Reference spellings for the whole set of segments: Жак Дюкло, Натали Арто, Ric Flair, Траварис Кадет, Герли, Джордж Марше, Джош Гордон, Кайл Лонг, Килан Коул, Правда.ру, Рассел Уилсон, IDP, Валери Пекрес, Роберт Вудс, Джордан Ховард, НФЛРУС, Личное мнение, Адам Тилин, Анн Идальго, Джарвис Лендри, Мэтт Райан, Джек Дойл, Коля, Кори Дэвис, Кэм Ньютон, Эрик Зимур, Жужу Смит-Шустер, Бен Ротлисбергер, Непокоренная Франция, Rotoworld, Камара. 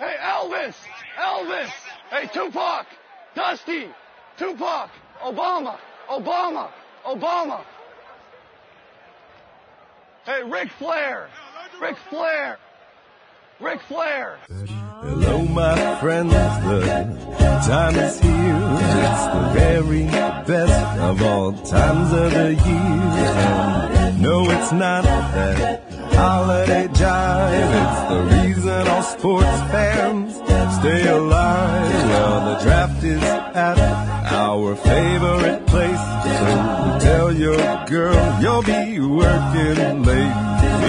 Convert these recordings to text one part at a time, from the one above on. Hey, Elvis! Hey, Tupac! Dusty! Tupac! Obama! Hey, Ric Flair! Hello, my friends, the time is here. It's the very best of all times of the year. And no, it's not that holiday jive. It's the reason all sports fans stay alive. Well, the draft is at our favorite place. So tell your girl you'll be working late.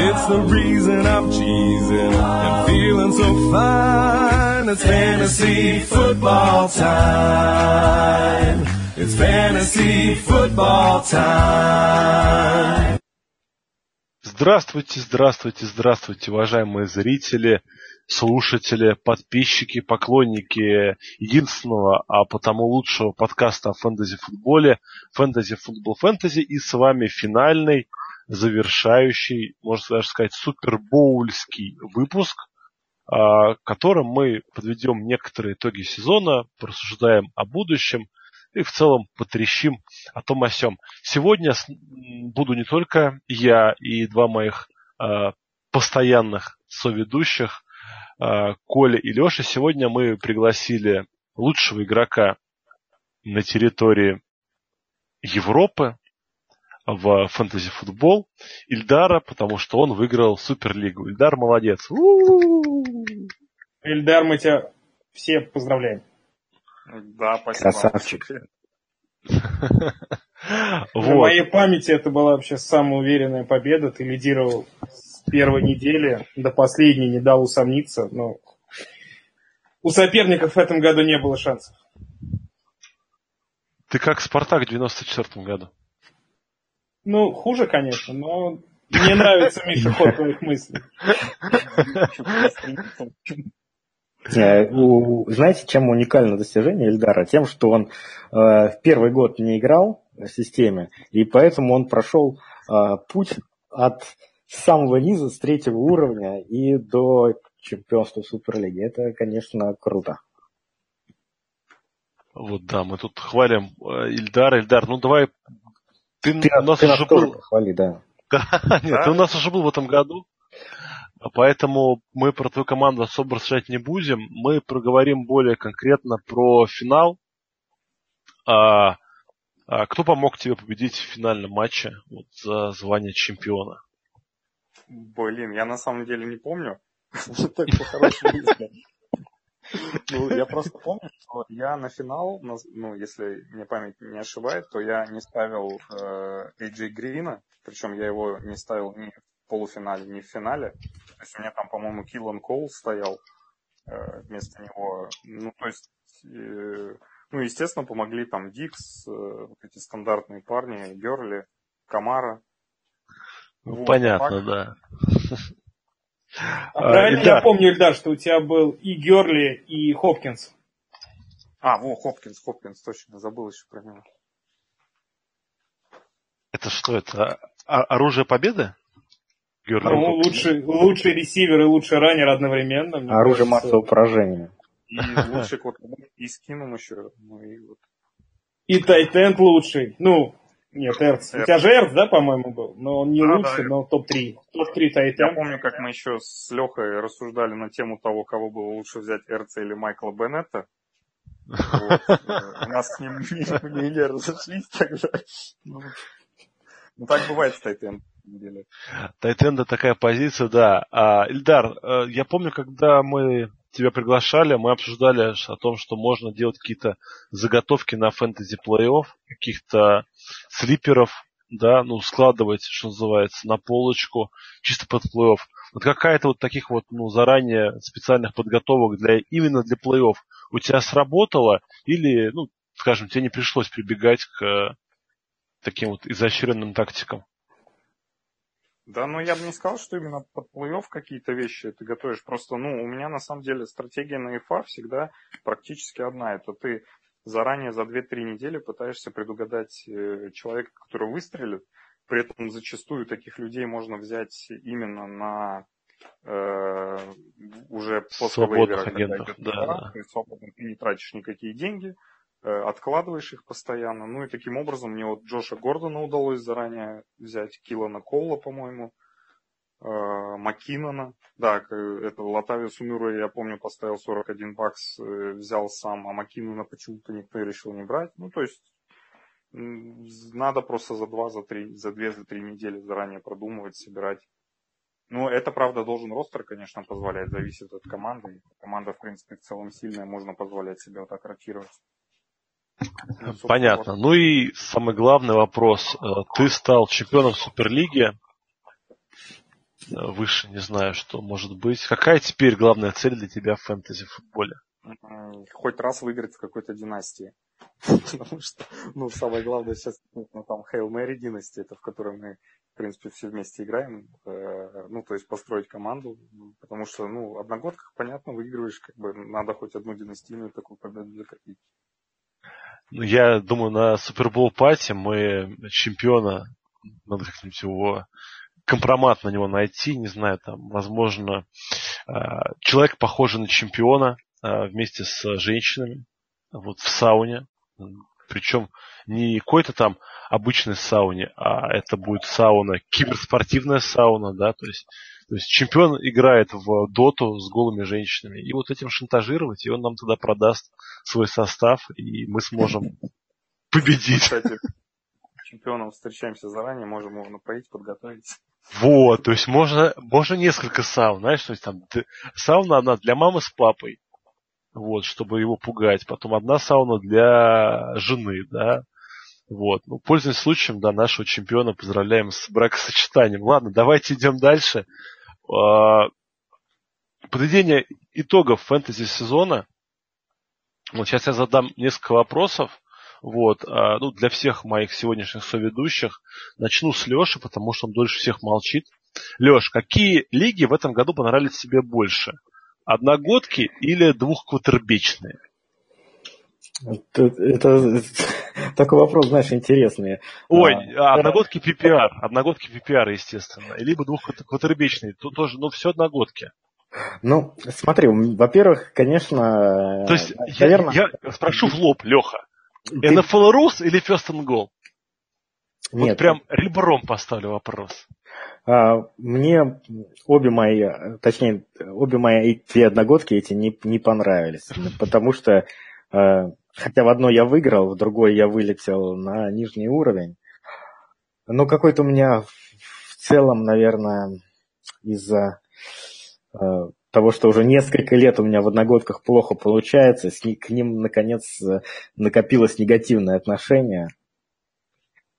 It's the reason I'm cheesing and feeling so fine. It's fantasy football time. It's fantasy football time. Здравствуйте, уважаемые зрители, слушатели, подписчики, поклонники единственного, а потому лучшего подкаста о фэнтези-футболе, фэнтези-футбол-фэнтези, и с вами финальный, завершающий, можно даже сказать, супербоульский выпуск, которым мы подведем некоторые итоги сезона, порассуждаем о будущем и в целом потрещим о том о сём. Сегодня буду не только я и два моих постоянных соведущих, Коля и Лёша. Сегодня мы пригласили лучшего игрока на территории Европы в фэнтези-футбол, Ильдара, потому что он выиграл Суперлигу. Ильдар молодец. Ильдар, мы тебя все поздравляем. Да, спасибо. Красавчик. В моей памяти это была вообще самая уверенная победа. Ты лидировал с первой недели до последней, не дал усомниться. Но у соперников в этом году не было шансов. Ты как Спартак в 94-м году. Ну, хуже, конечно, но мне нравится, Миша, ход твоих мыслей. Знаете, чем уникально достижение Ильдара? Тем, что он в первый год не играл в системе, и поэтому он прошел путь от самого низа, с третьего уровня и до чемпионства в Суперлиге. Это, конечно, круто. Вот, да, мы тут хвалим Ильдара. Ильдар, ну давай... Ты у нас уже был в этом году, поэтому мы про твою команду особо рассуждать не будем. Мы проговорим более конкретно про финал. Кто помог тебе победить в финальном матче за звание чемпиона? Блин, я на самом деле не помню. Ну, я просто помню, что я на финал, ну, если мне память не ошибает, то я не ставил AJ Грина, причем я его не ставил ни в полуфинале, ни в финале. То есть у меня там, по-моему, Килан Коул стоял вместо него. Ну, то есть, ну, естественно, помогли там Дикс, вот эти стандартные парни, Герли, Камара. Ну, вот, понятно, да. Правильно я помню, Ильдар, что у тебя был и Герли, и Хопкинс. Хопкинс, точно, забыл еще про него. Это что, это оружие победы? Герли, ну, лучший ресивер и лучший раннер одновременно. Оружие массового поражения. И лучший квотербэк, и с Кимом еще. Ну, и вот. И тайтенд лучший. Ну, нет, Эрц. У тебя же Эрц, да, по-моему, был? Но он не лучший, да. Но топ-3. Топ-3 тайтенд. Я помню, как мы еще с Лехой рассуждали на тему того, кого было лучше взять, Эрц или Майкла Беннетта. У нас с ним мнения разошлись тогда. Ну, так бывает с тайтендом. Тайтенд – такая позиция, да. Ильдар, я помню, когда мы тебя приглашали, мы обсуждали о том, что можно делать какие-то заготовки на фэнтези-плей-офф, каких-то слиперов, да, ну, складывать, что называется, на полочку, чисто под плей-офф. Вот какая-то вот таких вот, ну, заранее специальных подготовок именно для плей-офф у тебя сработало или, ну, скажем, тебе не пришлось прибегать к таким вот изощренным тактикам? Да, но я бы не сказал, что именно под плей-офф какие-то вещи ты готовишь. Просто, ну, у меня на самом деле стратегия на ИФА всегда практически одна. Это ты заранее за 2-3 недели пытаешься предугадать человека, который выстрелит. При этом зачастую таких людей можно взять именно на уже после вейвера, агентов, да. Ты не тратишь никакие деньги, откладываешь их постоянно. Ну и таким образом мне вот Джоша Гордона удалось заранее взять, Килана Коула, по-моему, Макинона. Да, это Латавиус Мурэй, я помню, поставил $41, взял сам, а Макинона почему-то никто решил не брать. Ну, то есть надо просто за две-три недели заранее продумывать, собирать. Ну, это, правда, должен ростер, конечно, позволять. Зависит от команды. Команда, в принципе, в целом сильная. Можно позволять себе вот так ротировать. Понятно. Ну и самый главный вопрос. Ты стал чемпионом Суперлиги. Выше не знаю, что может быть. Какая теперь главная цель для тебя в фэнтези-футболе? Хоть раз выиграть в какой-то династии. Потому что, ну, самое главное сейчас, ну, там, Hail Mary династия, это в которой мы, в принципе, все вместе играем. Ну, то есть построить команду. Потому что, ну, одногодках, понятно, выигрываешь, как бы, надо хоть одну династийную такую победу закопить. Ну, я думаю, на Супербол-пати мы чемпиона, надо как-нибудь его, компромат на него найти, не знаю, там, возможно, человек, похожий на чемпиона, вместе с женщинами, вот в сауне, причем не какой-то там обычной сауне, а это будет сауна, киберспортивная сауна, да, то есть чемпион играет в доту с голыми женщинами, и вот этим шантажировать, и он нам тогда продаст свой состав, и мы сможем победить. Кстати, чемпионом встречаемся заранее, можем его напоить, подготовить. Вот, то есть можно несколько саун, знаешь, то есть там сауна одна для мамы с папой, вот, чтобы его пугать. Потом одна сауна для жены, да. Вот. Ну, пользуясь случаем, да, нашего чемпиона поздравляем с бракосочетанием. Ладно, давайте идем дальше. Подведение итогов фэнтези-сезона. Вот сейчас я задам несколько вопросов. Вот. Ну, для всех моих сегодняшних соведущих. Начну с Лёши, потому что он дольше всех молчит. Лёш, какие лиги в этом году понравились тебе больше? Одногодки или двухквотербечные? Это такой вопрос, знаешь, интересный. Ой, одногодки PPR. Одногодки PPR, естественно. Либо двухквотербечные. Тут тоже, ну, все одногодки. Ну, смотри, во-первых, конечно... То есть, наверное... я спрошу в лоб, Леха. НФЛРУС или First and Goal? Вот нет. Прям ребром поставлю вопрос. Мне обе мои две одногодки эти не понравились, потому что хотя в одной я выиграл, в другой я вылетел на нижний уровень, но какой-то у меня в целом, наверное, из-за того, что уже несколько лет у меня в одногодках плохо получается, к ним, наконец, накопилось негативное отношение.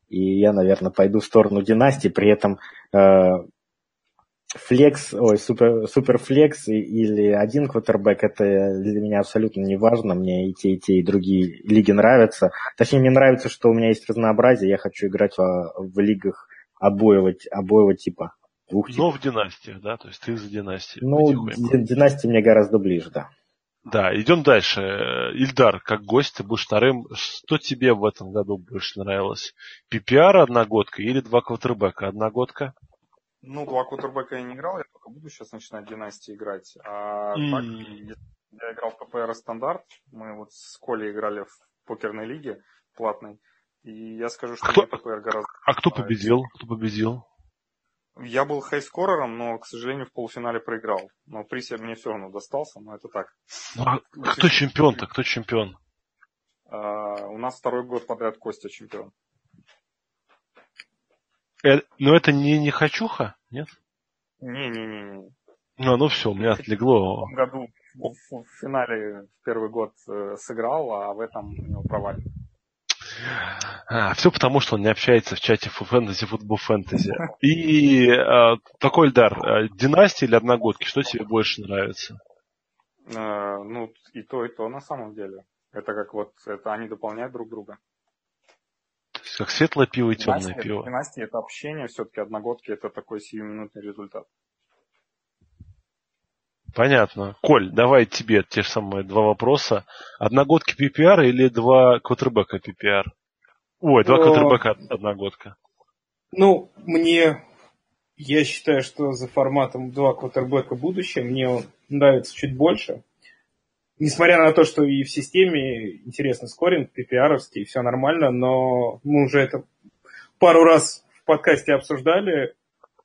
И я, наверное, пойду в сторону династии, при этом суперфлекс или один квотербэк, это для меня абсолютно не важно, мне и те, и другие лиги нравятся. Точнее, мне нравится, что у меня есть разнообразие, я хочу играть в лигах обоего типа. Двух типов. Но в династиях, да, то есть ты за династию. Ну, династия мне гораздо ближе, да. Да, идем дальше. Ильдар, как гость, ты будешь вторым. Что тебе в этом году больше нравилось? PPR одногодка или два квотербека одногодка? Ну, два квотербека я не играл, я только буду сейчас начинать династии играть. А так, я играл в ППР стандарт, мы вот с Колей играли в покерной лиге платной, и я скажу, что мне ППР гораздо... А кто победил? Кто победил? Я был хайскорером, но, к сожалению, в полуфинале проиграл. Но приз мне все равно достался, но это так. Ну, а кто чемпион-то? Кто чемпион? У нас второй год подряд Костя чемпион. Но это не хочуха, нет? Не-не-не. Ну все, у меня отлегло. В том году в финале в первый год сыграл, а в этом у него провал. Все потому, что он не общается в чате фэнтези, футбол фэнтези. И такой, Ильдар, династия или одногодки, что тебе больше нравится? Ну, и то на самом деле. Это как вот, это они дополняют друг друга. То есть как светлое пиво и темное пиво. Династия – это общение, все-таки одногодки – это такой сиюминутный результат. Понятно. Коль, давай тебе те же самые два вопроса. Одногодки PPR или два квотербека PPR? Ой, два квотербека одногодка. Ну, мне Я считаю, что за форматом два квотербека будущее. Мне он нравится чуть больше. Несмотря на то, что и в системе интересный скоринг, PPR-овский, все нормально, но мы уже это пару раз в подкасте обсуждали.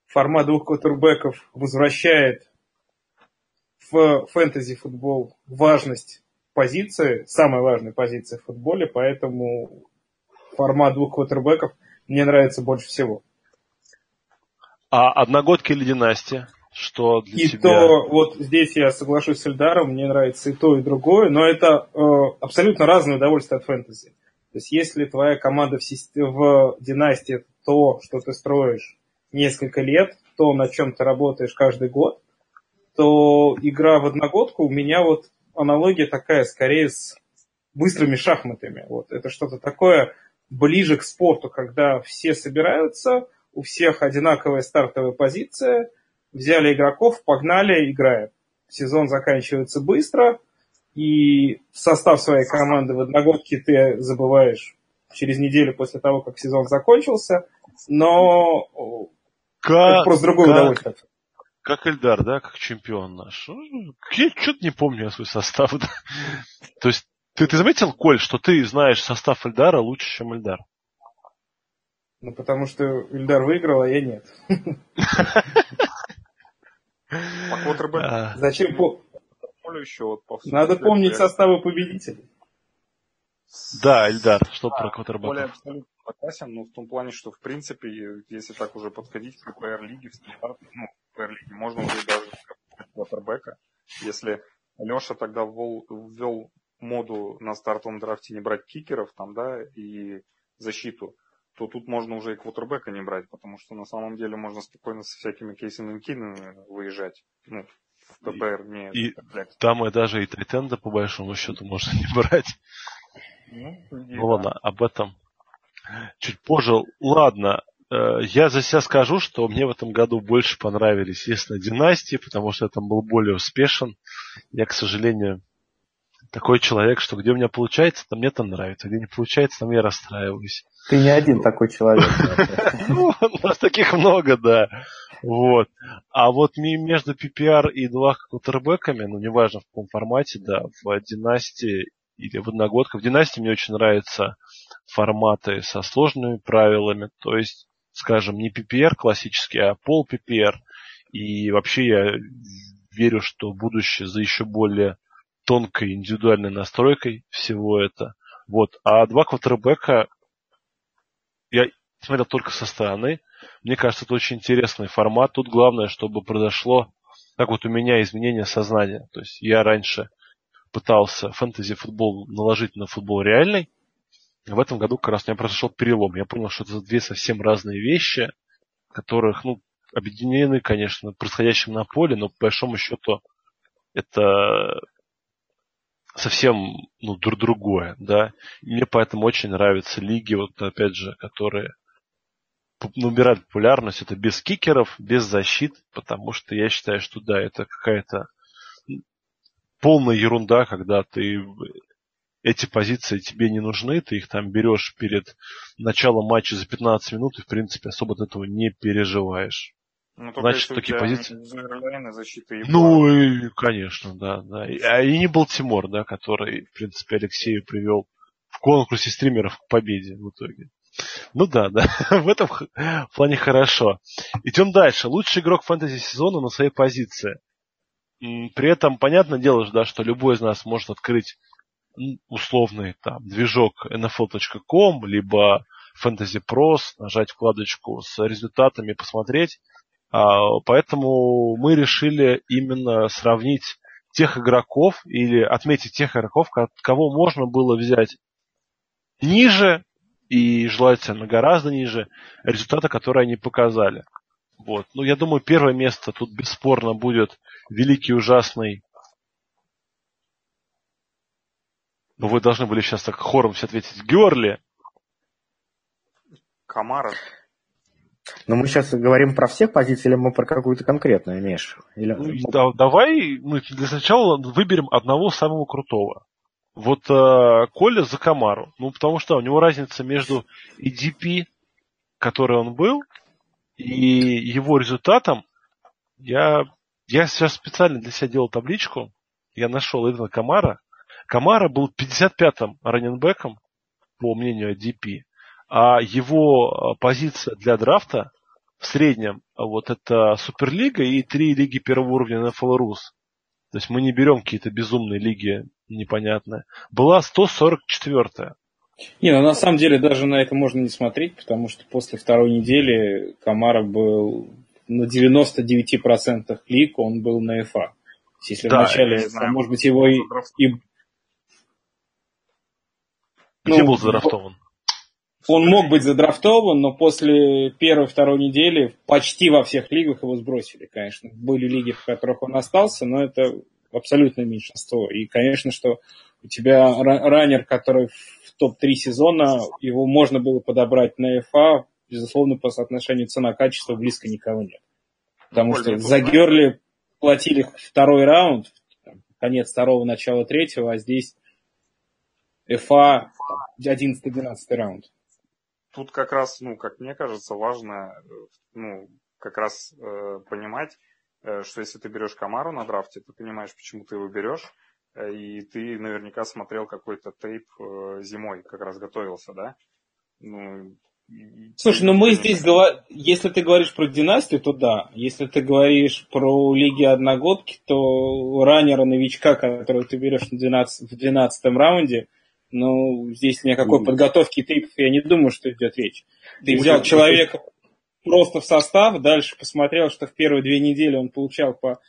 Формат двух квотербеков возвращает в фэнтези-футбол важность позиции, самой важной позиции в футболе, поэтому формат двух квотербеков мне нравится больше всего. А одногодки или династия? Что для и тебя? То, вот здесь я соглашусь с Ильдаром, мне нравится и то, и другое, но это абсолютно разное удовольствие от фэнтези. То есть если твоя команда в династии, то, что ты строишь несколько лет, то, на чем ты работаешь каждый год, то игра в одногодку у меня вот аналогия такая скорее с быстрыми шахматами. Вот. Это что-то такое ближе к спорту, когда все собираются, у всех одинаковая стартовая позиция, взяли игроков, погнали, играют. Сезон заканчивается быстро, и состав своей команды в одногодке ты забываешь через неделю после того, как сезон закончился, но это просто другое удовольствие. Как Ильдар, да, как чемпион наш. Я что-то не помню свой состав. Да? То есть ты заметил, Коль, что ты знаешь состав Ильдара лучше, чем Ильдар? Ну, потому что Ильдар выиграл, а я нет. Зачем? Надо помнить составы победителей. Да, Ильдар, что про квотербэков? Абсолютно согласен, но в том плане, что в принципе, если так уже подходить к ПР-лиге, в ПР-лиге можно уже даже квотербэка. Если Лёша тогда ввел моду на стартовом драфте не брать кикеров там, да, и защиту, то тут можно уже и квотербека не брать, потому что на самом деле можно спокойно со всякими Кейсом и Кинами выезжать. Ну, в ППР не... И там и даже и тайтенда по большому счету можно не брать. Ну ладно, об этом чуть позже. Ладно, я за себя скажу, что мне в этом году больше понравились, естественно, династии, потому что я там был более успешен. Я, к сожалению, такой человек, что где у меня получается, там мне там нравится, где не получается, там я расстраиваюсь. Ты не один такой человек. Ну, у нас таких много, да. Вот. А вот между PPR и два квотербэками, ну, неважно в каком формате, да, в династии или в одногодках. В династии мне очень нравятся форматы со сложными правилами, то есть, скажем, не PPR классический, а пол PPR. И вообще я верю, что будущее за еще более тонкой индивидуальной настройкой всего это. Вот. А два квотербека я смотрел только со стороны. Мне кажется, это очень интересный формат. Тут главное, чтобы произошло, как вот у меня, изменение сознания. То есть я раньше пытался фэнтези-футбол наложить на футбол реальный. В этом году как раз у меня произошел перелом. Я понял, что это две совсем разные вещи, которых, ну, объединены, конечно, происходящим на поле, но по большому счету это совсем, ну, другое, да. И мне поэтому очень нравятся лиги, вот опять же, которые набирают популярность. Это без кикеров, без защит, потому что я считаю, что да, это какая-то полная ерунда, когда ты эти позиции тебе не нужны, ты их там берешь перед началом матча за 15 минут и, в принципе, особо от этого не переживаешь. Ну, значит, такие позиции. Ну, и, конечно, да. И не Балтимор, да, который, в принципе, Алексею привел в конкурсе стримеров к победе в итоге. Ну да, в этом плане хорошо. Идем дальше. Лучший игрок фэнтези сезона на своей позиции. При этом, понятное дело, да, что любой из нас может открыть условный там движок nfl.com, либо Fantasy Pros, нажать вкладочку с результатами, посмотреть. Поэтому мы решили именно сравнить тех игроков или отметить тех игроков, кого можно было взять ниже и желательно гораздо ниже результата, которые они показали. Вот. Ну, я думаю, первое место тут бесспорно будет великий ужасный. Ну, вы должны были сейчас так хором все ответить. Герли. Камара. Но мы сейчас говорим про всех позиций, или мы про какую-то конкретную имеешь? Или... Ну, давай мы для сначала выберем одного самого крутого. Вот Коля за Камару. Ну, потому что у него разница между EDP, который он был, И его результатом я сейчас специально для себя делал табличку. Я нашел именно Камара. Камара был 55-м раннинбэком, по мнению IDP. А его позиция для драфта в среднем, вот это Суперлига и 3 лиги первого уровня НФЛРУС. То есть мы не берем какие-то безумные лиги непонятные. Была 144-я. Не, ну на самом деле даже на это можно не смотреть, потому что после второй недели Камара был на 99% лиг, он был на ФА. Если да, вначале, там, может быть, его и... Где был задрафтован? Он мог быть задрафтован, но после первой-второй недели почти во всех лигах его сбросили, конечно. Были лиги, в которых он остался, но это абсолютное меньшинство. И, конечно, что у тебя раннер, который в топ-3 сезона, его можно было подобрать на ФА, безусловно, по соотношению цена-качество близко никого нет. Потому что за Герли платили второй раунд, конец второго, начало третьего, а здесь ФА 11-12 раунд. Тут как раз, ну, как мне кажется, важно, ну, как раз понимать, что если ты берешь Камару на драфте, ты понимаешь, почему ты его берешь, и ты наверняка смотрел какой-то тейп зимой, как раз готовился, да? Ну, слушай, ну мы здесь, если ты говоришь про династию, то да. Если ты говоришь про лиги одногодки, то раннера-новичка, которого ты берешь в 12-м раунде, ну, здесь ни о какой подготовке тейпов я не думаю, что идет речь. Ты взял человека просто в состав, дальше посмотрел, что в первые 2 недели он получал по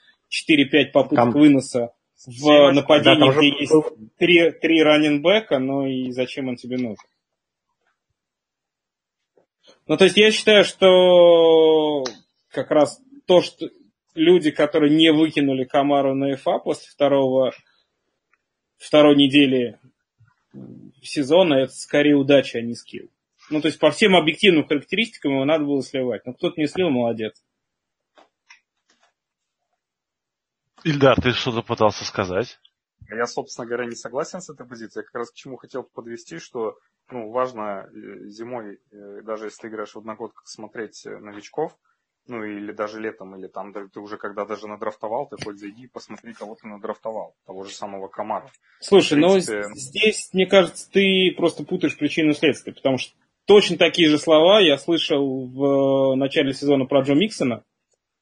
4-5 попыток там... выноса. В нападении да, есть 3 раннинбэка, но и зачем он тебе нужен? Ну, то есть я считаю, что как раз то, что люди, которые не выкинули Камару на ФА после второй недели сезона, это скорее удача, а не скилл. Ну, то есть по всем объективным характеристикам его надо было сливать. Но кто-то не слил, молодец. Ильдар, ты что-то пытался сказать? Я, собственно говоря, не согласен с этой позицией. Я как раз к чему хотел подвести, что ну, важно зимой, даже если ты играешь в одногодках, смотреть новичков, ну или даже летом, или там ты уже когда даже надрафтовал, ты хоть зайди и посмотри, кого ты надрафтовал, того же самого Камара. Слушай, принципе... ну здесь, мне кажется, ты просто путаешь причину и следствие, потому что точно такие же слова я слышал в начале сезона про Джо Миксона,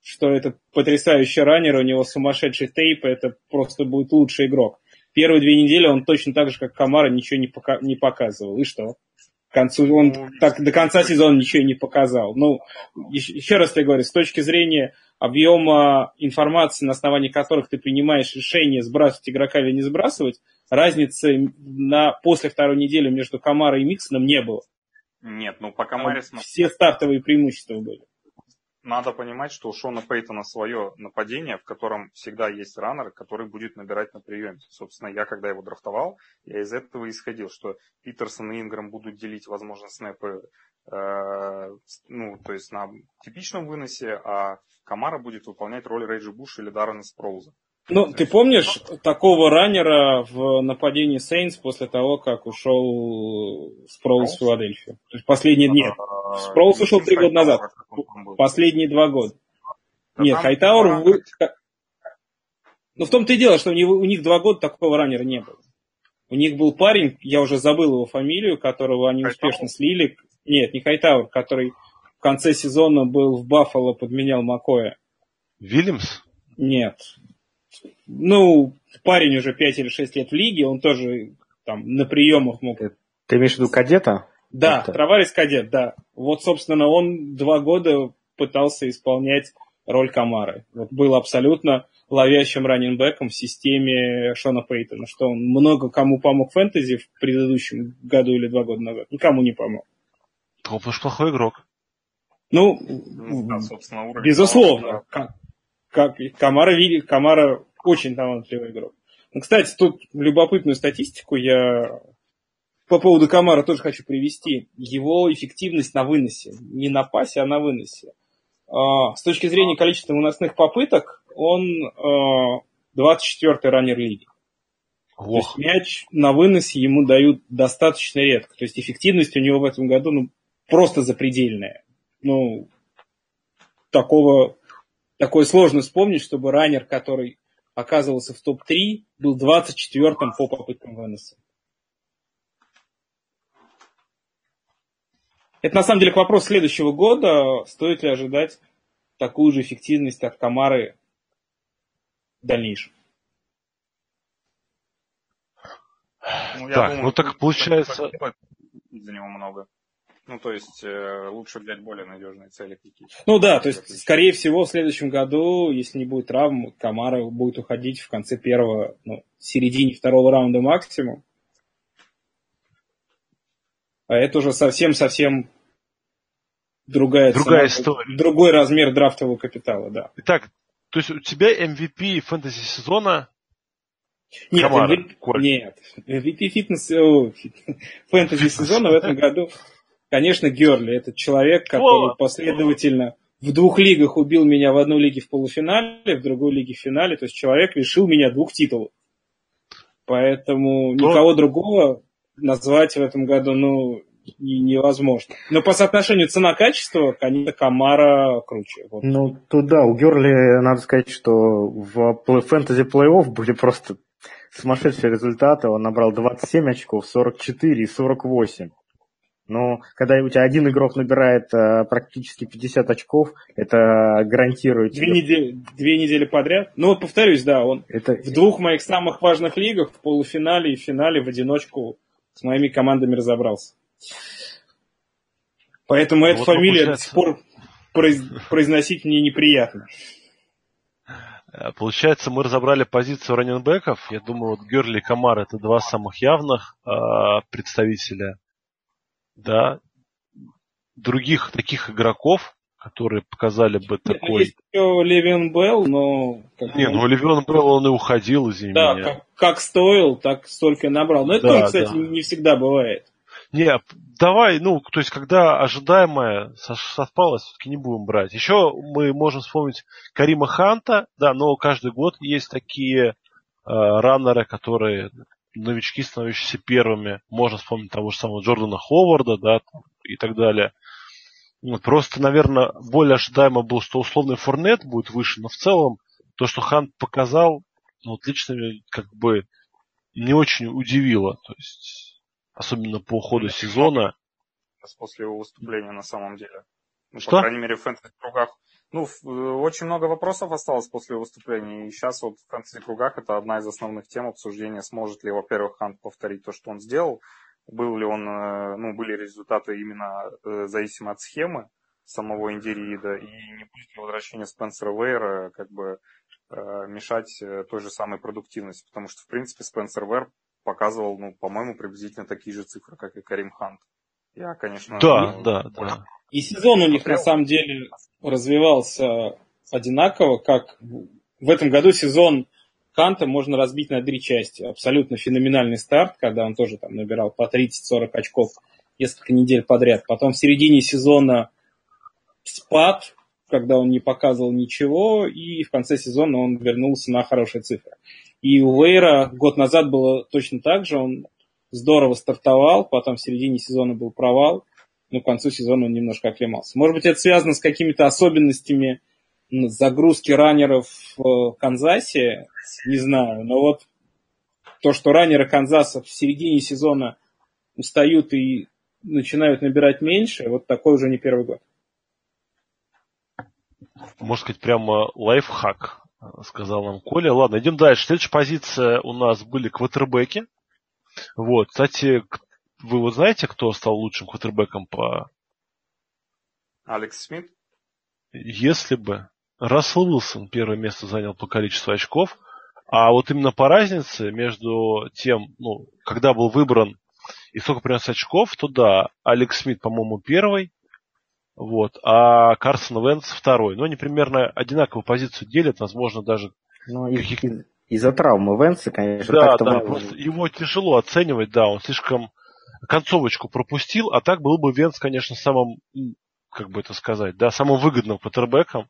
что это потрясающий раннер, у него сумасшедший тейп, это просто будет лучший игрок. Первые 2 недели он точно так же, как Камара, ничего не показывал. И что? К концу, он так до конца сезона ничего не показал. Ну, еще раз я говорю, с точки зрения объема информации, на основании которых ты принимаешь решение, сбрасывать игрока или не сбрасывать, разницы после второй недели между Камарой и Миксоном не было. Нет, ну по Камаре... Все стартовые преимущества были. Надо понимать, что у Шона Пейтона свое нападение, в котором всегда есть раннер, который будет набирать на приеме. Собственно, я, когда его драфтовал, я из этого исходил, что Питерсон и Ингрэм будут делить, возможно, снэпы, ну, то есть на типичном выносе, а Камара будет выполнять роль Реджи Буша или Даррена Спроуза. Ну, ты помнишь такого раннера в нападении Сейнс после того, как ушел Спроуз в Филадельфию? То есть последние дни. Спроуз ушел 3 года назад. Последние 2 года. Нет, Хайтауэр... Ну, в том-то и дело, что у них 2 года такого раннера не было. У них был парень, я уже забыл его фамилию, которого они успешно слили. Нет, не Хайтауэр, который в конце сезона был в Баффало, подменял Макоя. Вильямс? Нет. Ну, парень уже 5 или 6 лет в лиге, он тоже там на приемах мог... Ты имеешь в виду Кадета? Да, это... Траварис Кадет, да. Вот, собственно, он 2 года пытался исполнять роль Камары. Вот был абсолютно ловящим раннинбэком в системе Шона Пейтона, что он много кому помог фэнтези в предыдущем году или 2 года назад. Никому не помог. Он был плохой игрок. Ну, да, собственно, уровень. Безусловно. Камара очень талантливый игрок. Ну, кстати, тут любопытную статистику я по поводу Камара тоже хочу привести. Его эффективность на выносе. Не на пасе, а на выносе. С точки зрения количества выносных попыток, он 24-й раннер лиги. То есть мяч на выносе ему дают достаточно редко. То есть эффективность у него в этом году просто запредельная. Ну, такое сложно вспомнить, чтобы раннер, который оказывался в топ-3, был 24-м по попыткам выноса. Это на самом деле вопрос следующего года. Стоит ли ожидать такую же эффективность от Камары в дальнейшем? Ну, я так, думаю, ну так получается... За него много. Ну, то есть, лучше взять более надежные цели какие-то. Ну да, то есть, скорее всего, в следующем году, если не будет травм, Камара будет уходить в конце первого, середине второго раунда максимум. А это уже совсем-совсем другая история. Другой размер драфтового капитала, да. Итак, то есть, у тебя MVP фэнтези-сезона... Нет, MVP фэнтези сезона в этом году, конечно, Герли. Это человек, который последовательно в двух лигах убил меня, в одной лиге в полуфинале, в другой лиге в финале. То есть человек лишил меня двух титулов. Поэтому никого другого назвать в этом году невозможно. Но по соотношению цена-качество, конечно, Камара круче. Вот. Ну, тут да, у Герли, надо сказать, что в фэнтези-плей-офф были просто сумасшедшие результаты. Он набрал 27 очков, 44 и 48. Но когда у тебя один игрок набирает практически 50 очков, это гарантирует... Две недели подряд? Ну, вот повторюсь, да, он в двух моих самых важных лигах, в полуфинале и финале, в одиночку с моими командами разобрался. Поэтому эта фамилия до сих пор произносить мне неприятно. Получается, мы разобрали позицию раннинбэков. Я думаю, вот Герли и Камара — это два самых явных представителя. Да. Других таких игроков, которые показали бы такой... Есть еще Левион Белл, но... Левион Белл, он и уходил, извините меня. Да, как стоил, так столько и набрал. Но это тоже, кстати, не всегда бывает. Не, давай, то есть, когда ожидаемое совпало, все-таки не будем брать. Еще мы можем вспомнить Карима Ханта, да, но каждый год есть такие раннеры, которые новички, становящиеся первыми. Можно вспомнить того же самого Джордана Ховарда, да, и так далее. Просто, наверное, более ожидаемо было, что условный Форнет будет выше, но в целом то, что Хант показал, лично как бы не очень удивило, то есть... Особенно по ходу сезона. После его выступления на самом деле. Что? По крайней мере, в фэнтези-кругах. Очень много вопросов осталось после его выступления. И сейчас вот в фэнтези-кругах это одна из основных тем обсуждения. Сможет ли, во-первых, Хант повторить то, что он сделал. Был ли он, были результаты именно зависимо от схемы самого индивида. И не будет ли возвращение Спенсера Вейера как бы мешать той же самой продуктивности. Потому что, в принципе, Спенсер Вейер показывал, по-моему, приблизительно такие же цифры, как и Карим Хант. Я, конечно... Да. И сезон у них, на самом деле, развивался одинаково, как в этом году сезон Ханта можно разбить на три части. Абсолютно феноменальный старт, когда он тоже набирал по 30-40 очков несколько недель подряд. Потом в середине сезона спад, когда он не показывал ничего, и в конце сезона он вернулся на хорошие цифры. И у Вейра год назад было точно так же, он здорово стартовал, потом в середине сезона был провал, но к концу сезона он немножко оклемался. Может быть, это связано с какими-то особенностями загрузки раннеров в Канзасе, не знаю, но вот то, что раннеры Канзаса в середине сезона устают и начинают набирать меньше, вот такой уже не первый год. Можно сказать, прямо лайфхак. Сказал нам Коля. Ладно, идем дальше. Следующая позиция у нас были квотербеки. Кстати, вы знаете, кто стал лучшим квотербеком по... Алекс Смит? Если бы. Рассел Уилсон первое место занял по количеству очков. А вот именно по разнице между тем, когда был выбран и сколько принес очков, то да, Алекс Смит, по-моему, первый. А Карсон Венс второй. Они примерно одинаковую позицию делят, возможно, даже... Из-за травмы Венса, конечно. Просто его тяжело оценивать, он слишком концовочку пропустил, а так был бы Венс, конечно, самым, самым выгодным квотербеком.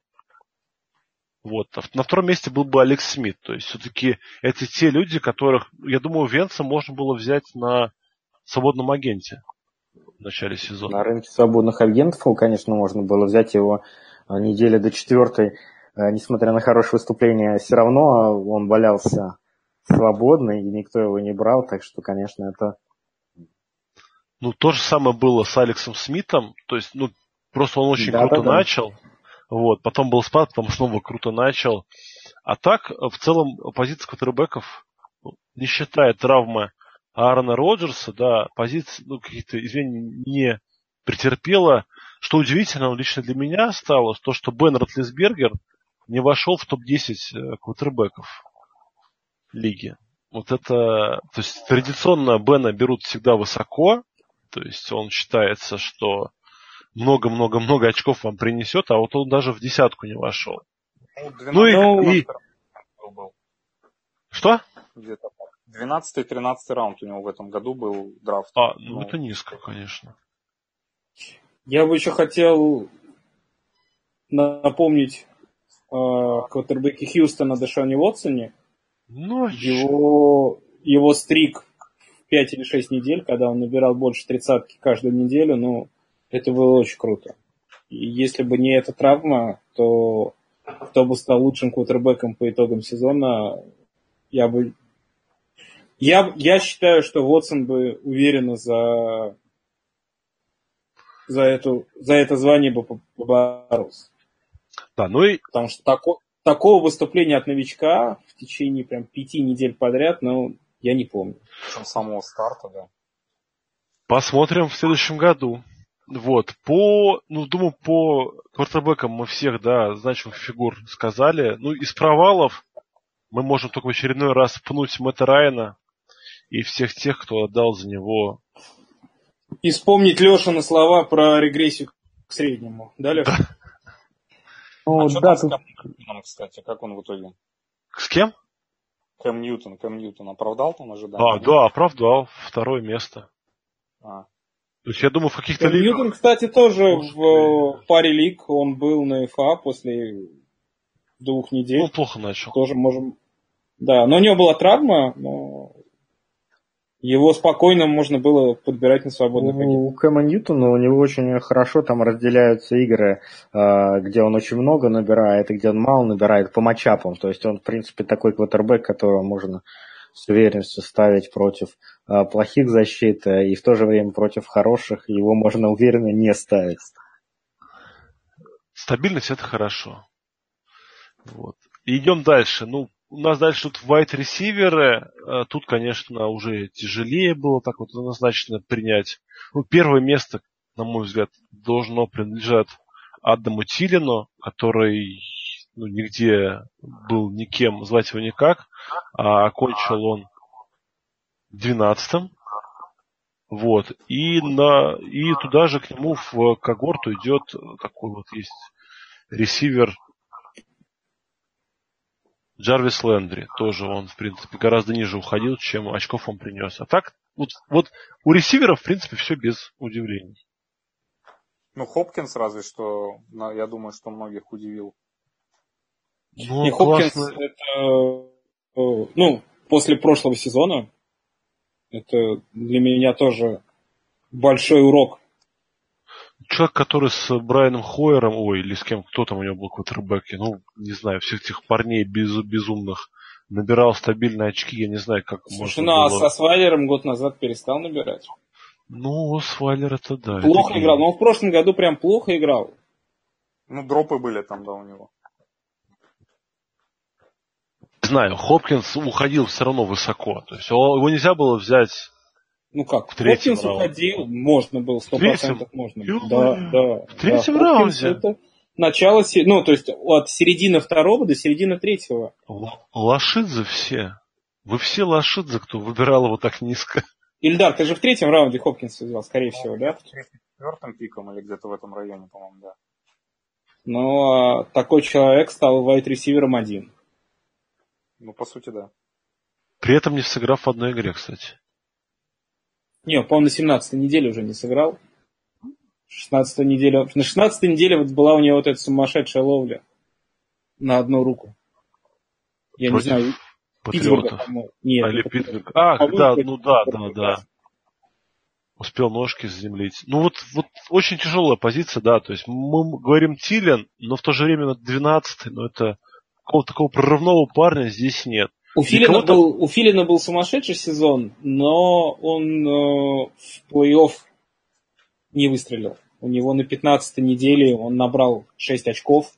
На втором месте был бы Алекс Смит. То есть, все-таки, это те люди, которых, я думаю, Венса можно было взять на свободном агенте. В начале сезона. На рынке свободных агентов, конечно, можно было взять его недели до четвертой, несмотря на хорошее выступление, все равно он валялся свободный, и никто его не брал, так что, конечно, это... Ну, то же самое было с Алексом Смитом, то есть, ну, просто он очень круто начал, вот, потом был спад, потом снова круто начал. А так, в целом, позиция квотербеков, не считая травмы Аарона Роджерса, да, позиция, ну, каких-то извинений не претерпела. Что удивительно лично для меня стало, то, что Бен Ротлисбергер не вошел в топ-10 квотербеков лиги. Вот это, то есть, традиционно Бена берут всегда высоко, то есть, он считается, что много-много-много очков вам принесет, а вот он даже в десятку не вошел. Ну и... Что? 12-13 раунд у него в этом году был драфт. А, ну это низко, конечно. Я бы еще хотел напомнить квотербеке Хьюстона Дэшоне Уотсоне. Ну, его стрик 5 или 6 недель, когда он набирал больше 30-ки каждую неделю, ну, это было очень круто. И если бы не эта травма, то кто бы стал лучшим квотербеком по итогам сезона, я считаю, что Уотсон бы уверенно за это звание бы поборолся. Да, ну и... Потому что такого выступления от новичка в течение прям 5 недель подряд, ну, я не помню. С самого старта, да. Посмотрим в следующем году. Вот, думаю, по квотербекам мы всех, да, значимых фигур сказали. Ну, из провалов мы можем только в очередной раз пнуть Мэтта Райана и всех тех, кто отдал за него. И вспомнить Лешины слова про регрессию к среднему, да, Леша? Да. А что там с Кэм Ньютоном, кстати, как он в итоге? С кем? Кэм Ньютон оправдал там ожидания? А, да, оправдал, 2-е место. То есть, я думаю, в каких-то лигах... Ньютон, кстати, тоже в паре лиг он был на ФА после 2 недель. Ну, плохо начал. Тоже можем... Да, но у него была травма, но его спокойно можно было подбирать на свободных играх. У Кэма Ньютона, у него очень хорошо там разделяются игры, где он очень много набирает и где он мало набирает по матчапам. То есть, он, в принципе, такой квотербек, которого можно... с уверенностью ставить против плохих защит, и в то же время против хороших его можно уверенно не ставить. Стабильность – это хорошо. Вот. Идем дальше. Ну, у нас дальше тут вайд-ресиверы. Тут, конечно, уже тяжелее было так вот однозначно принять. Ну, 1-е место, на мой взгляд, должно принадлежать Адаму Тилину, который... Ну, нигде был никем, звать его никак. А окончил он 12-м. Вот. И туда же к нему в когорту идет такой вот есть ресивер Джарвис Лендри. Тоже он, в принципе, гораздо ниже уходил, чем очков он принес. А так, вот у ресивера, в принципе, все без удивлений. Ну, Хопкинс разве что, я думаю, что многих удивил. Ну, и Хопкинс, это, ну, после прошлого сезона, это для меня тоже большой урок. Человек, который с Брайаном Хойером, или с кем, кто там у него был в квотербеке, ну, не знаю, всех этих парней безумных, набирал стабильные очки, я не знаю, как можно было... Слушай, а со Свайлером год назад перестал набирать? Ну, Свайлер это да. Плохо играл, но он в прошлом году прям плохо играл. Ну, дропы были там, да, у него. Не знаю, Хопкинс уходил все равно высоко. То есть его нельзя было взять. Ну как, Хопкинс уходил, можно было, 100% можно было. Да. В 3-м раунде. Это начало, ну, то есть от середины 2-го до середины 3-го. Лошидзе все. Вы все Лошидзе, кто выбирал его так низко. Ильдар, ты же в 3-м раунде Хопкинса взял, скорее всего, да? В 4-м пиком или где-то в этом районе, по-моему, да. Но такой человек стал вайд-ресивером 1. Ну, по сути, да. При этом не сыграв в одной игре, кстати. Не, по-моему, на 17-й неделе уже не сыграл. 16-й неделе... На 16-й неделе вот была у него вот эта сумасшедшая ловля на одну руку. Я против не знаю. Патриотов. Питтсбурга, по-моему. Нет, или Питтсбурга. Да, ну да. Успел ножки заземлить. Ну вот очень тяжелая позиция, да. То есть мы говорим Тилен, но в то же время 12-й, но это какого-то такого прорывного парня здесь нет. У Филина был сумасшедший сезон, но он в плей-офф не выстрелил. У него на 15-й неделе он набрал 6 очков.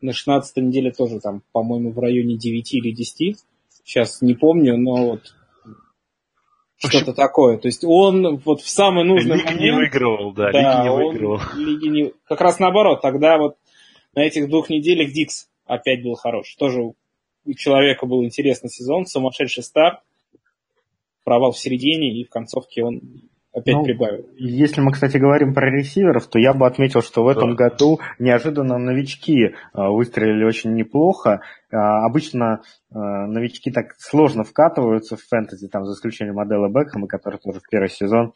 На 16-й неделе тоже там, по-моему, в районе 9 или 10. Сейчас не помню, но вот что-то такое. То есть он вот в самый нужный момент... Лиги не выигрывал, да. Как раз наоборот. Тогда вот на этих 2 неделях Дикс опять был хорош. Тоже у человека был интересный сезон, сумасшедший старт, провал в середине, и в концовке он опять прибавил. Если мы, кстати, говорим про ресиверов, то я бы отметил, что в этом году неожиданно новички выстрелили очень неплохо. Обычно новички так сложно вкатываются в фэнтези, там за исключением Одела Бэкхэма, который тоже в первый сезон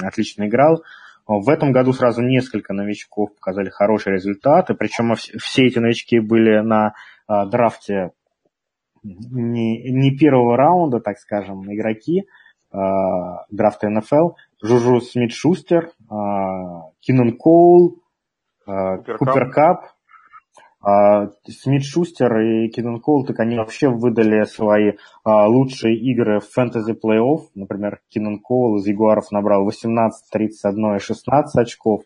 отлично играл. В этом году сразу несколько новичков показали хорошие результаты, причем все эти новички были на драфте не первого раунда, так скажем, игроки драфта НФЛ. Жужу Смит-Шустер, Килан Коул, Купер Кап. Смит-Шустер и Килан Коул, так они вообще выдали свои лучшие игры в фэнтези-плей-офф. Например, Килан Коул из Ягуаров набрал 18, 31 и 16 очков.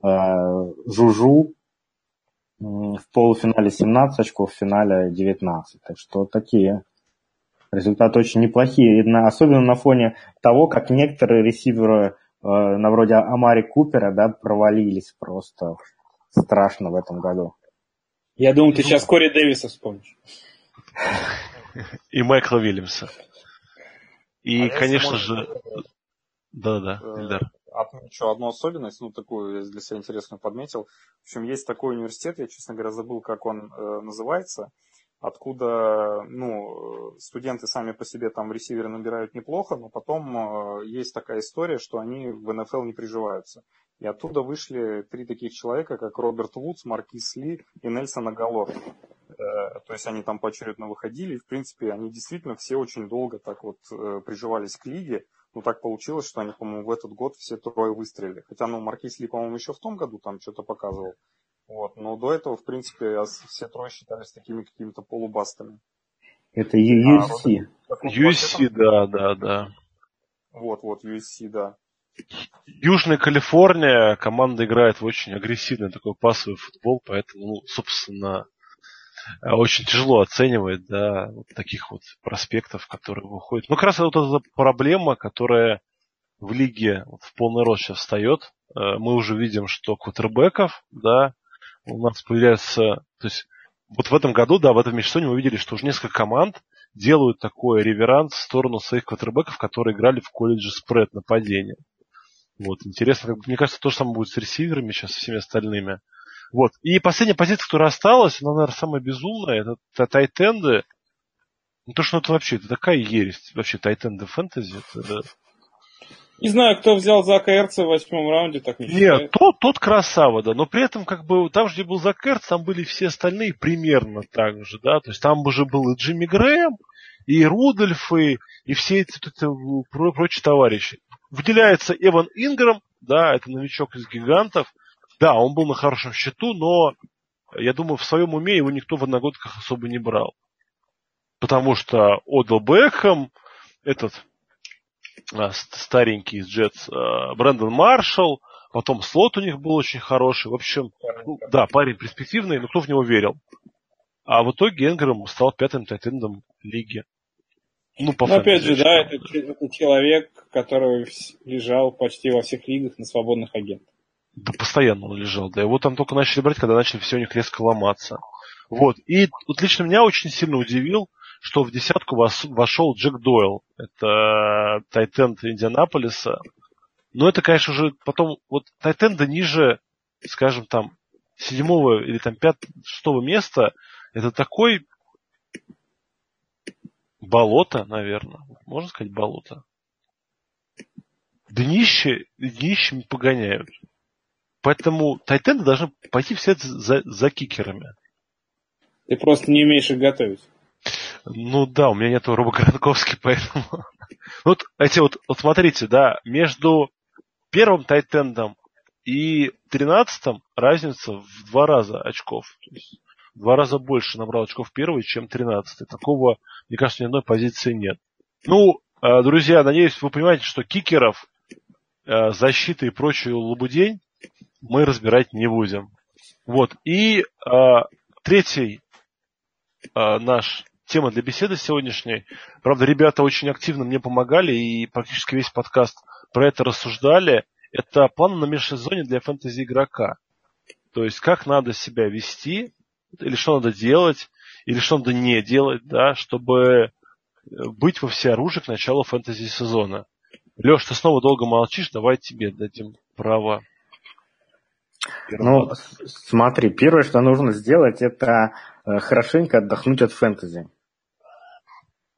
Жужу в полуфинале 17 очков, в финале 19. Так что такие результаты очень неплохие. Особенно на фоне того, как некоторые ресиверы, на вроде Амари Купера, да, провалились просто страшно в этом году. Я думал, ты сейчас Кори Дэвиса вспомнишь. И Майкла Уильямса. И, конечно же... Да-да, Ильдар. Отмечу одну особенность, ну, такую я для себя интересную подметил. В общем, есть такой университет, я, честно говоря, забыл, как он называется, откуда, ну, студенты сами по себе там ресиверы набирают неплохо, но потом есть такая история, что они в НФЛ не приживаются. И оттуда вышли 3 таких человека, как Роберт Вудс, Маркис Ли и Нельсон Агалор. То есть они там поочередно выходили, и, в принципе, они действительно все очень долго так вот приживались к лиге. Ну, так получилось, что они, по-моему, в этот год все 3 выстрелили. Хотя, ну, Маркис Ли, по-моему, еще в том году там что-то показывал. Вот. Но до этого, в принципе, все 3 считались такими какими-то полубастами. Это UFC. UFC, да. Вот, UFC, да. Южная Калифорния, команда играет в очень агрессивный такой пассовый футбол, поэтому, ну, собственно, очень тяжело оценивать, да, вот таких вот проспектов, которые выходят. Ну, как раз вот эта проблема, которая в лиге вот в полный рост сейчас встает. Мы уже видим, что квотербеков, да, у нас появляется... То есть вот в этом году, да, в этом межсезонье мы видели, что уже несколько команд делают такой реверанс в сторону своих квотербеков, которые играли в колледже спред нападения. Вот, интересно, мне кажется, то же самое будет с ресиверами сейчас, со всеми остальными. Вот. И последняя позиция, которая осталась, она, наверное, самая безумная, это тайтенды. Ну, то, что это вообще, это такая ересь. Вообще, тайтенды фэнтези. Это... Не знаю, кто взял Зака Эрца в 8-м раунде, так не считает. Нет, тот красава, да. Но при этом, как бы, там же, где был Зак Эрц, там были все остальные примерно так же, да. То есть там уже был и Джимми Грэм, и Рудольф, и все эти прочие товарищи. Выделяется Эван Ингрэм, да, это новичок из гигантов. Да, он был на хорошем счету, но, я думаю, в своем уме его никто в одногодках особо не брал. Потому что Одел Бэкхэм, этот старенький из Джетс, Брэндон Маршалл, потом слот у них был очень хороший. В общем, ну, да, парень перспективный, но кто в него верил? А в итоге Ингрэм стал 5-м тайтендом лиги. Ну, опять же, да, это человек, который лежал почти во всех лигах на свободных агентах. Да, постоянно он лежал. Да, его там только начали брать, когда начали все у них резко ломаться. Вот. И вот лично меня очень сильно удивил, что в 10-ку вошел Джек Дойл. Это тайтенд Индианаполиса. Но это, конечно, уже потом... Вот тайтенды ниже, скажем, там, 7-го или там 5-6-го места, это такой... Болото, наверное. Можно сказать болото? Днище погоняют. Поэтому тайтенды должны пойти все за кикерами. Ты просто не умеешь их готовить. Ну да, у меня нету Роба Гранковски, поэтому Вот эти вот смотрите, да, между первым тайтендом и 13-м разница в 2 раза очков. То есть 2 раза больше набрал очков первый, чем 13-й. Такого, мне кажется, ни одной позиции нет. Ну, друзья, надеюсь, вы понимаете, что кикеров, защиты и прочую лабудень мы разбирать не будем. Вот. И третий наш тема для беседы сегодняшней. Правда, ребята очень активно мне помогали и практически весь подкаст про это рассуждали. Это план на межсезонье для фэнтези-игрока. То есть, как надо себя вести, или что надо делать, или что надо не делать, да, чтобы быть во всеоружии к началу фэнтези-сезона. Леш, ты снова долго молчишь, давай тебе дадим право. Ну, смотри, первое, что нужно сделать, это хорошенько отдохнуть от фэнтези.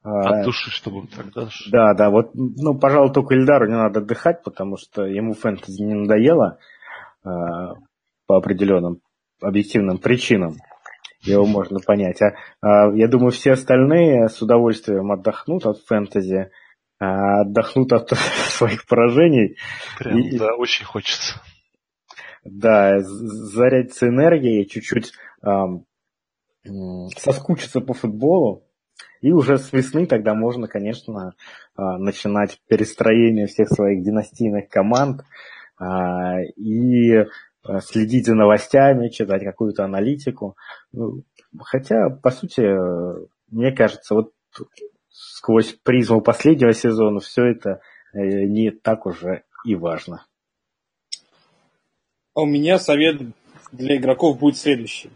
От души, чтобы так дальше. Да, да, вот, ну, пожалуй, только Ильдару не надо отдыхать, потому что ему фэнтези не надоело по определенным объективным причинам. Его можно понять. Я думаю, все остальные с удовольствием отдохнут от фэнтези, отдохнут от своих поражений. Прям, и, да, очень хочется. Да, зарядиться энергией, чуть-чуть соскучиться по футболу. И уже с весны тогда можно, конечно, начинать перестроение всех своих династийных команд и следить за новостями, читать какую-то аналитику. Хотя, по сути, мне кажется, вот сквозь призму последнего сезона все это не так уже и важно. А у меня совет для игроков будет следующий.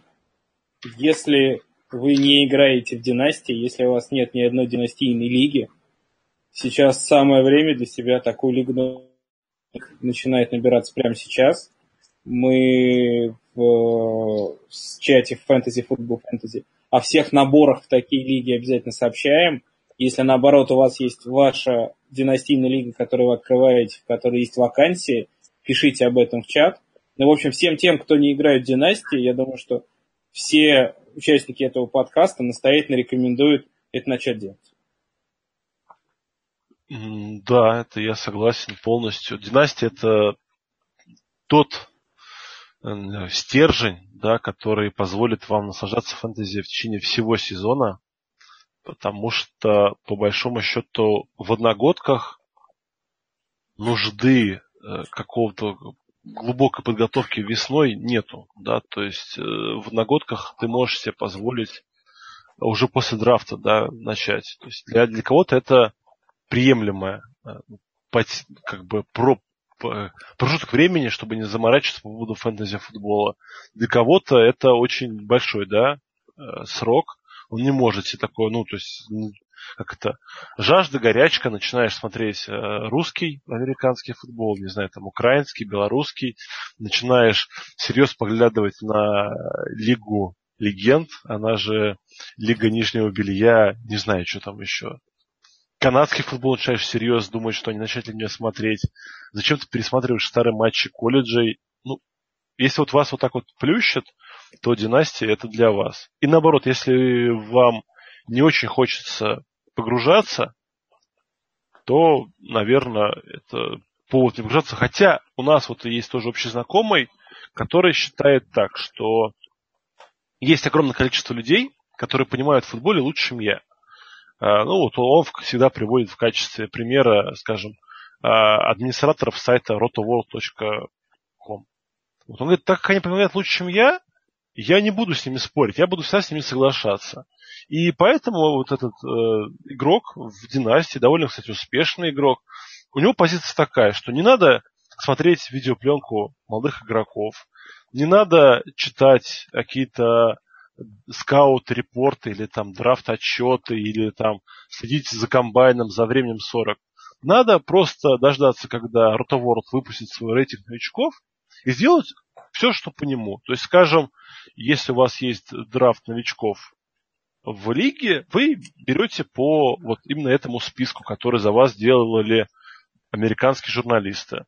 Если вы не играете в династии, если у вас нет ни одной династийной лиги, сейчас самое время для себя такую лигу начинает набираться прямо сейчас. Мы в чате Fantasy Football Fantasy о всех наборах в такие лиги обязательно сообщаем. Если, наоборот, у вас есть ваша династийная лига, которую вы открываете, в которой есть вакансии, пишите об этом в чат. Ну, в общем, всем тем, кто не играет в династии, я думаю, что все участники этого подкаста настоятельно рекомендуют это начать делать. Да, это я согласен полностью. Династия – это тот стержень, да, который позволит вам наслаждаться фэнтези в течение всего сезона, потому что, по большому счету, в одногодках нужды какого-то глубокой подготовки весной нету, да, то есть в одногодках ты можешь себе позволить уже после драфта, да, начать. То есть для кого-то это приемлемое, как бы, промежуток времени, чтобы не заморачиваться по поводу фэнтези-футбола. Для кого-то это очень большой, да, срок. Он не может себе такое, ну, то есть, как это, жажда, горячка, начинаешь смотреть русский, американский футбол, не знаю, там, украинский, белорусский, начинаешь серьезно поглядывать на Лигу легенд, она же Лига нижнего белья, не знаю, что там еще. Канадский футбол начинаешь серьезно думать, что они начали меня смотреть. Зачем ты пересматриваешь старые матчи колледжей? Ну, если вот вас вот так вот плющат, то династия это для вас. И наоборот, если вам не очень хочется погружаться, то, наверное, это повод не погружаться. Хотя у нас вот есть тоже общий знакомый, который считает так, что есть огромное количество людей, которые понимают в футболе лучше, чем я. Ну, вот он всегда приводит в качестве примера, скажем, администраторов сайта rotoworld.com. Вот он говорит, так как они понимают лучше, чем я не буду с ними спорить, я буду всегда с ними соглашаться. И поэтому вот этот игрок в династии, довольно, кстати, успешный игрок, у него позиция такая, что не надо смотреть видеопленку молодых игроков, не надо читать какие-то скаут-репорты или там драфт-отчеты, или там следить за комбайном, за временем 40. Надо просто дождаться, когда Rotoworld выпустит свой рейтинг новичков и сделать все, что по нему. То есть, скажем, если у вас есть драфт новичков в лиге, вы берете по вот именно этому списку, который за вас делали американские журналисты.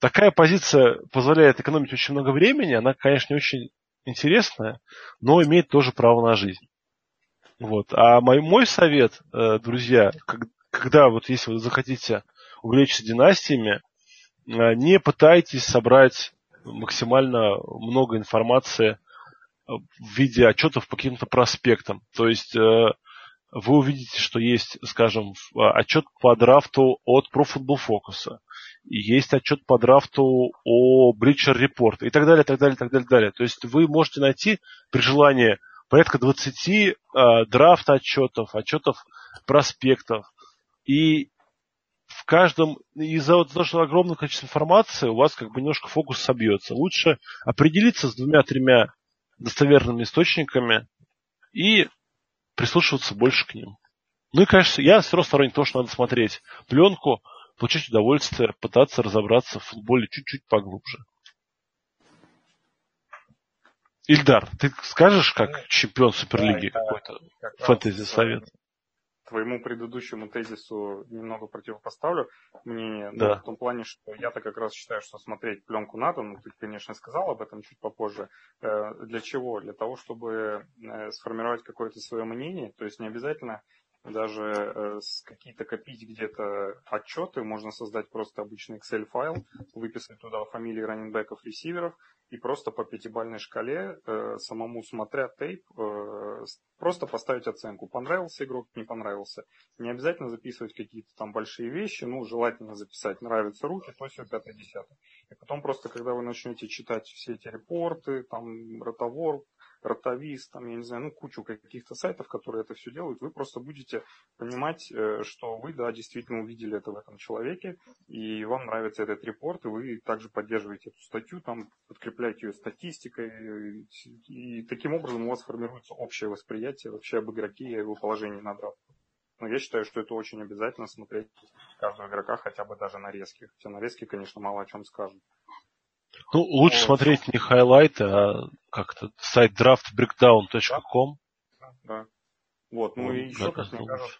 Такая позиция позволяет экономить очень много времени, она, конечно, не очень интересная, но имеет тоже право на жизнь. Вот. А мой совет, друзья, когда, вот если вы захотите увлечься династиями, не пытайтесь собрать максимально много информации в виде отчетов по каким-то проспектам. То есть вы увидите, что есть, скажем, отчет по драфту от Pro Football Focus, есть отчет по драфту о Bleacher Report и так далее, так далее, так далее, так далее. То есть вы можете найти при желании порядка 20 драфт-отчетов, отчетов проспектов. И в каждом, из-за того, что огромное количество информации, у вас как бы немножко фокус собьется. Лучше определиться с 2-3 достоверными источниками и прислушиваться больше к ним. Ну и, конечно, я все равно сторонник того, что надо смотреть пленку, получить удовольствие, пытаться разобраться в футболе чуть-чуть поглубже. Ильдар, ты скажешь, как чемпион Суперлиги, какой-то фэнтези-совет? Твоему предыдущему тезису немного противопоставлю мнение, да. В том плане, что я-то как раз считаю, что смотреть пленку надо, но ты, конечно, сказал об этом чуть попозже. Для чего? Для того, чтобы сформировать какое-то свое мнение, то есть не обязательно даже какие-то копить где-то отчеты, можно создать просто обычный Excel-файл, выписать туда фамилии раннинбеков, ресиверов, и просто по 5-бальной шкале, самому смотря тейп, просто поставить оценку. Понравился игрок, не понравился. Не обязательно записывать какие-то там большие вещи, ну, желательно записать. Нравятся руки, то все 5-10. И потом просто, когда вы начнете читать все эти репорты, там, Ротавор, Ротавист, там, я не знаю, ну, кучу каких-то сайтов, которые это все делают, вы просто будете понимать, что вы, да, действительно увидели это в этом человеке, и вам нравится этот репорт, и вы также поддерживаете эту статью, там, подкрепляете ее статистикой, и таким образом у вас формируется общее восприятие вообще об игроке и о его положении на драфте. Но я считаю, что это очень обязательно смотреть каждого игрока, хотя бы даже нарезки. Хотя нарезки, конечно, мало о чем скажут. Ну, лучше смотреть не хайлайты, а как-то сайт draftbreakdown.com. Да. Вот, ну и еще, как мне кажется,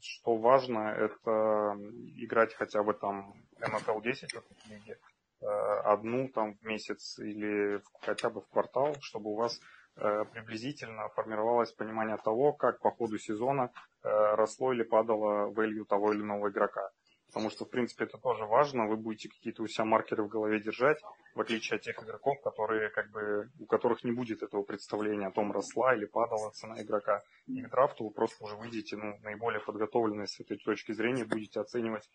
что важно, это играть хотя бы там NFL 10 в этой лиге, одну там в месяц или хотя бы в квартал, чтобы у вас приблизительно формировалось понимание того, как по ходу сезона росло или падало value того или иного игрока. Потому что, в принципе, это тоже важно. Вы будете какие-то у себя маркеры в голове держать, в отличие от тех игроков, которые, как бы, у которых не будет этого представления о том, росла или падала цена игрока. И к драфту вы просто уже выйдете, ну, наиболее подготовленные с этой точки зрения, будете оценивать.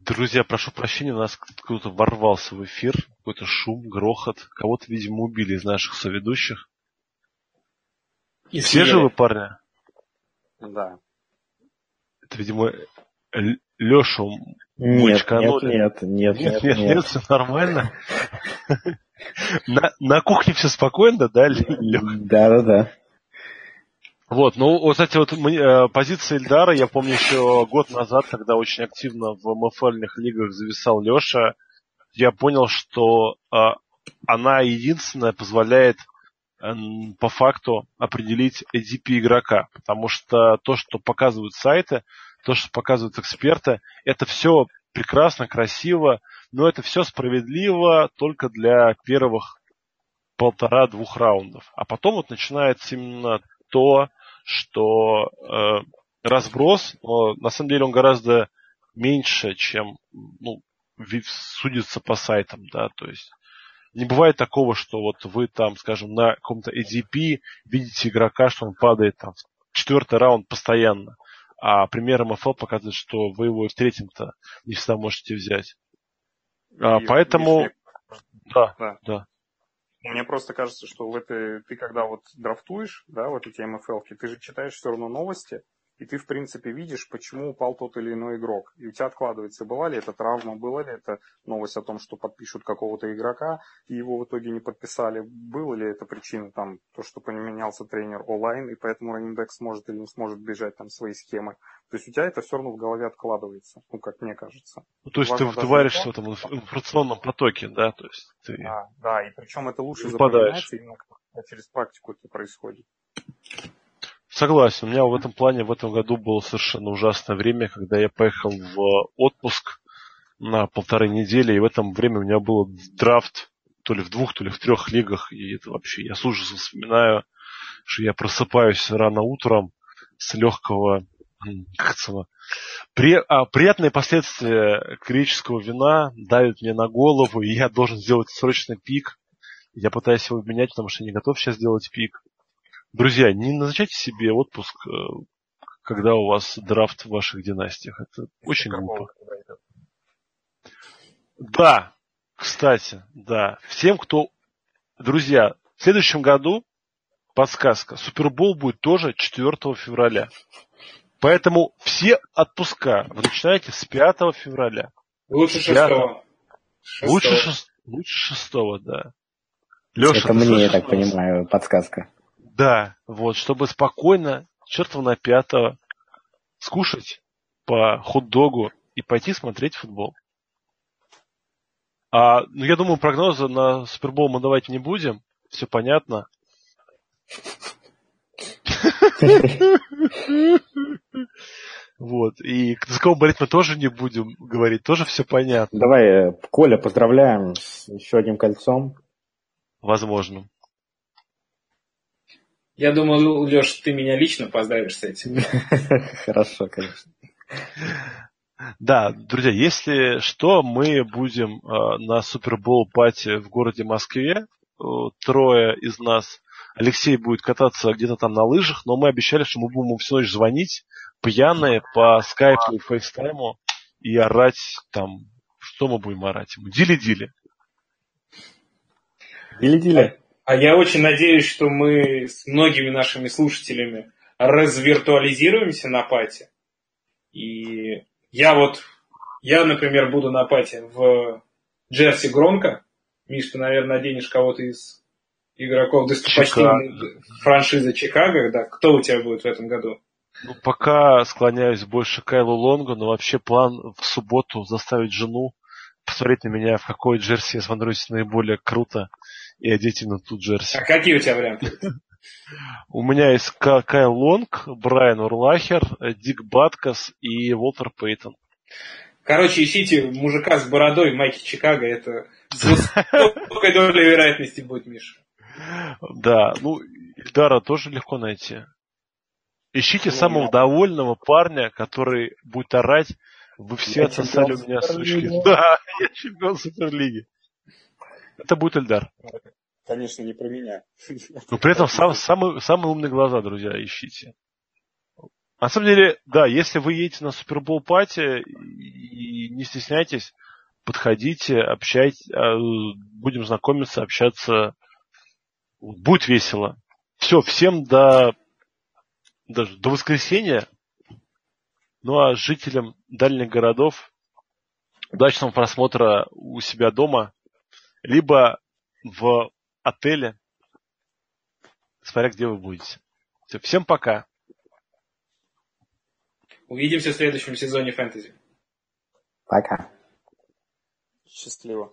Друзья, прошу прощения, у нас кто-то ворвался в эфир, какой-то шум, грохот. Кого-то, видимо, убили из наших соведущих. И все живы, парни? Да. Это, видимо, Лёшу мочканули. Нет, все нормально. На кухне все спокойно, да, Лёха? Да. Вот, ну, кстати, вот позиция Ильдара, я помню еще год назад, когда очень активно в МФЛ-ных лигах зависал Лёша, я понял, что она единственная позволяет по факту определить ADP игрока, потому что то, что показывают сайты, то, что показывают эксперты, это все прекрасно, красиво, но это все справедливо только для первых 1,5-2 раундов. А потом вот начинается именно то, что разброс, на самом деле он гораздо меньше, чем, ну, судится по сайтам, да, то есть не бывает такого, что вот вы там, скажем, на каком-то ADP видите игрока, что он падает там в 4-й раунд постоянно. А пример МФЛ показывает, что вы его в 3-м-то не всегда можете взять. Поэтому... Да. Мне просто кажется, что в этой... ты когда вот драфтуешь, да, вот эти МФЛки, ты же читаешь все равно новости, и ты, в принципе, видишь, почему упал тот или иной игрок. И у тебя откладывается, была ли это травма, была ли это новость о том, что подпишут какого-то игрока, и его в итоге не подписали. Была ли это причина, там, то, что поменялся тренер онлайн, и поэтому раннинбэк сможет или не сможет бежать там свои схемы. То есть у тебя это все равно в голове откладывается, ну, как мне кажется. Ну, то есть важно, ты варишься в этом информационном потоке, да? То есть ты... Да, и причем это лучше запоминается именно через практику это происходит. Согласен. У меня в этом плане в этом году было совершенно ужасное время, когда я поехал в отпуск на 1,5 недели, и в этом время у меня был драфт то ли в 2, то ли в 3 лигах, и это вообще я с ужасом вспоминаю. что я просыпаюсь рано утром с легкого... приятные последствия греческого вина давят мне на голову, и я должен сделать срочно пик. Я пытаюсь его обменять, потому что не готов сейчас делать пик. Друзья, не назначайте себе отпуск, когда у вас драфт в ваших династиях. Это очень глупо. Да, кстати, да. Всем, кто... Друзья, в следующем году, подсказка, Супербол будет тоже 4 февраля. Поэтому все отпуска вы начинаете с 5 февраля. Лучше 6-го. Лучше 6-го, да. Леша, это мне, я так понимаю, подсказка. Да, вот, чтобы спокойно, чертова на 5-го, скушать по хот-догу и пойти смотреть футбол. Ну, я думаю, прогнозы на Супербол мы давать не будем. Все понятно. Вот. И за кого болеть мы тоже не будем говорить, тоже все понятно. Давай, Коля, поздравляем с еще одним кольцом. Возможно. Я думаю, Леш, ты меня лично поздравишь с этим. Хорошо, конечно. Да, друзья, если что, мы будем на Супербол-пати в городе Москве. 3 из нас. Алексей будет кататься где-то там на лыжах, но мы обещали, что мы будем ему всю ночь звонить, пьяные, по скайпу и фейстайму, и орать там. Что мы будем орать ему? Дили-дили. Дили-дили. А я очень надеюсь, что мы с многими нашими слушателями развиртуализируемся на пати. И я, например, буду на пати в Джерси Громко. Миш, ты, наверное, оденешь кого-то из игроков достопочтенной франшизы Чикаго, да? Кто у тебя будет в этом году? Ну, пока склоняюсь больше к Кайлу Лонгу, но вообще план в субботу заставить жену посмотреть на меня, в какой джерси я смотрюсь наиболее круто, и одеть именно ту джерси. А какие у тебя варианты? У меня есть Кайл Лонг, Брайан Урлахер, Дик Баткас и Уолтер Пейтон. Короче, ищите мужика с бородой в майке Чикаго, это высокой долей вероятности будет, Миша. Да, ну, Ильдара тоже легко найти. Ищите самого довольного парня, который будет орать: вы все отсосали у меня сучки. Да, я чемпион Суперлиги. Это будет Ильдар. Конечно, не про меня. Но при этом самые умные глаза, друзья, ищите. На самом деле, да, если вы едете на Супербол-пати, не стесняйтесь, подходите, общайтесь, будем знакомиться, общаться. Будет весело. Все, всем до воскресенья. Ну а жителям дальних городов удачного просмотра у себя дома, либо в отеле, смотря где вы будете. Все, всем пока. Увидимся в следующем сезоне фэнтези. Пока. Счастливо.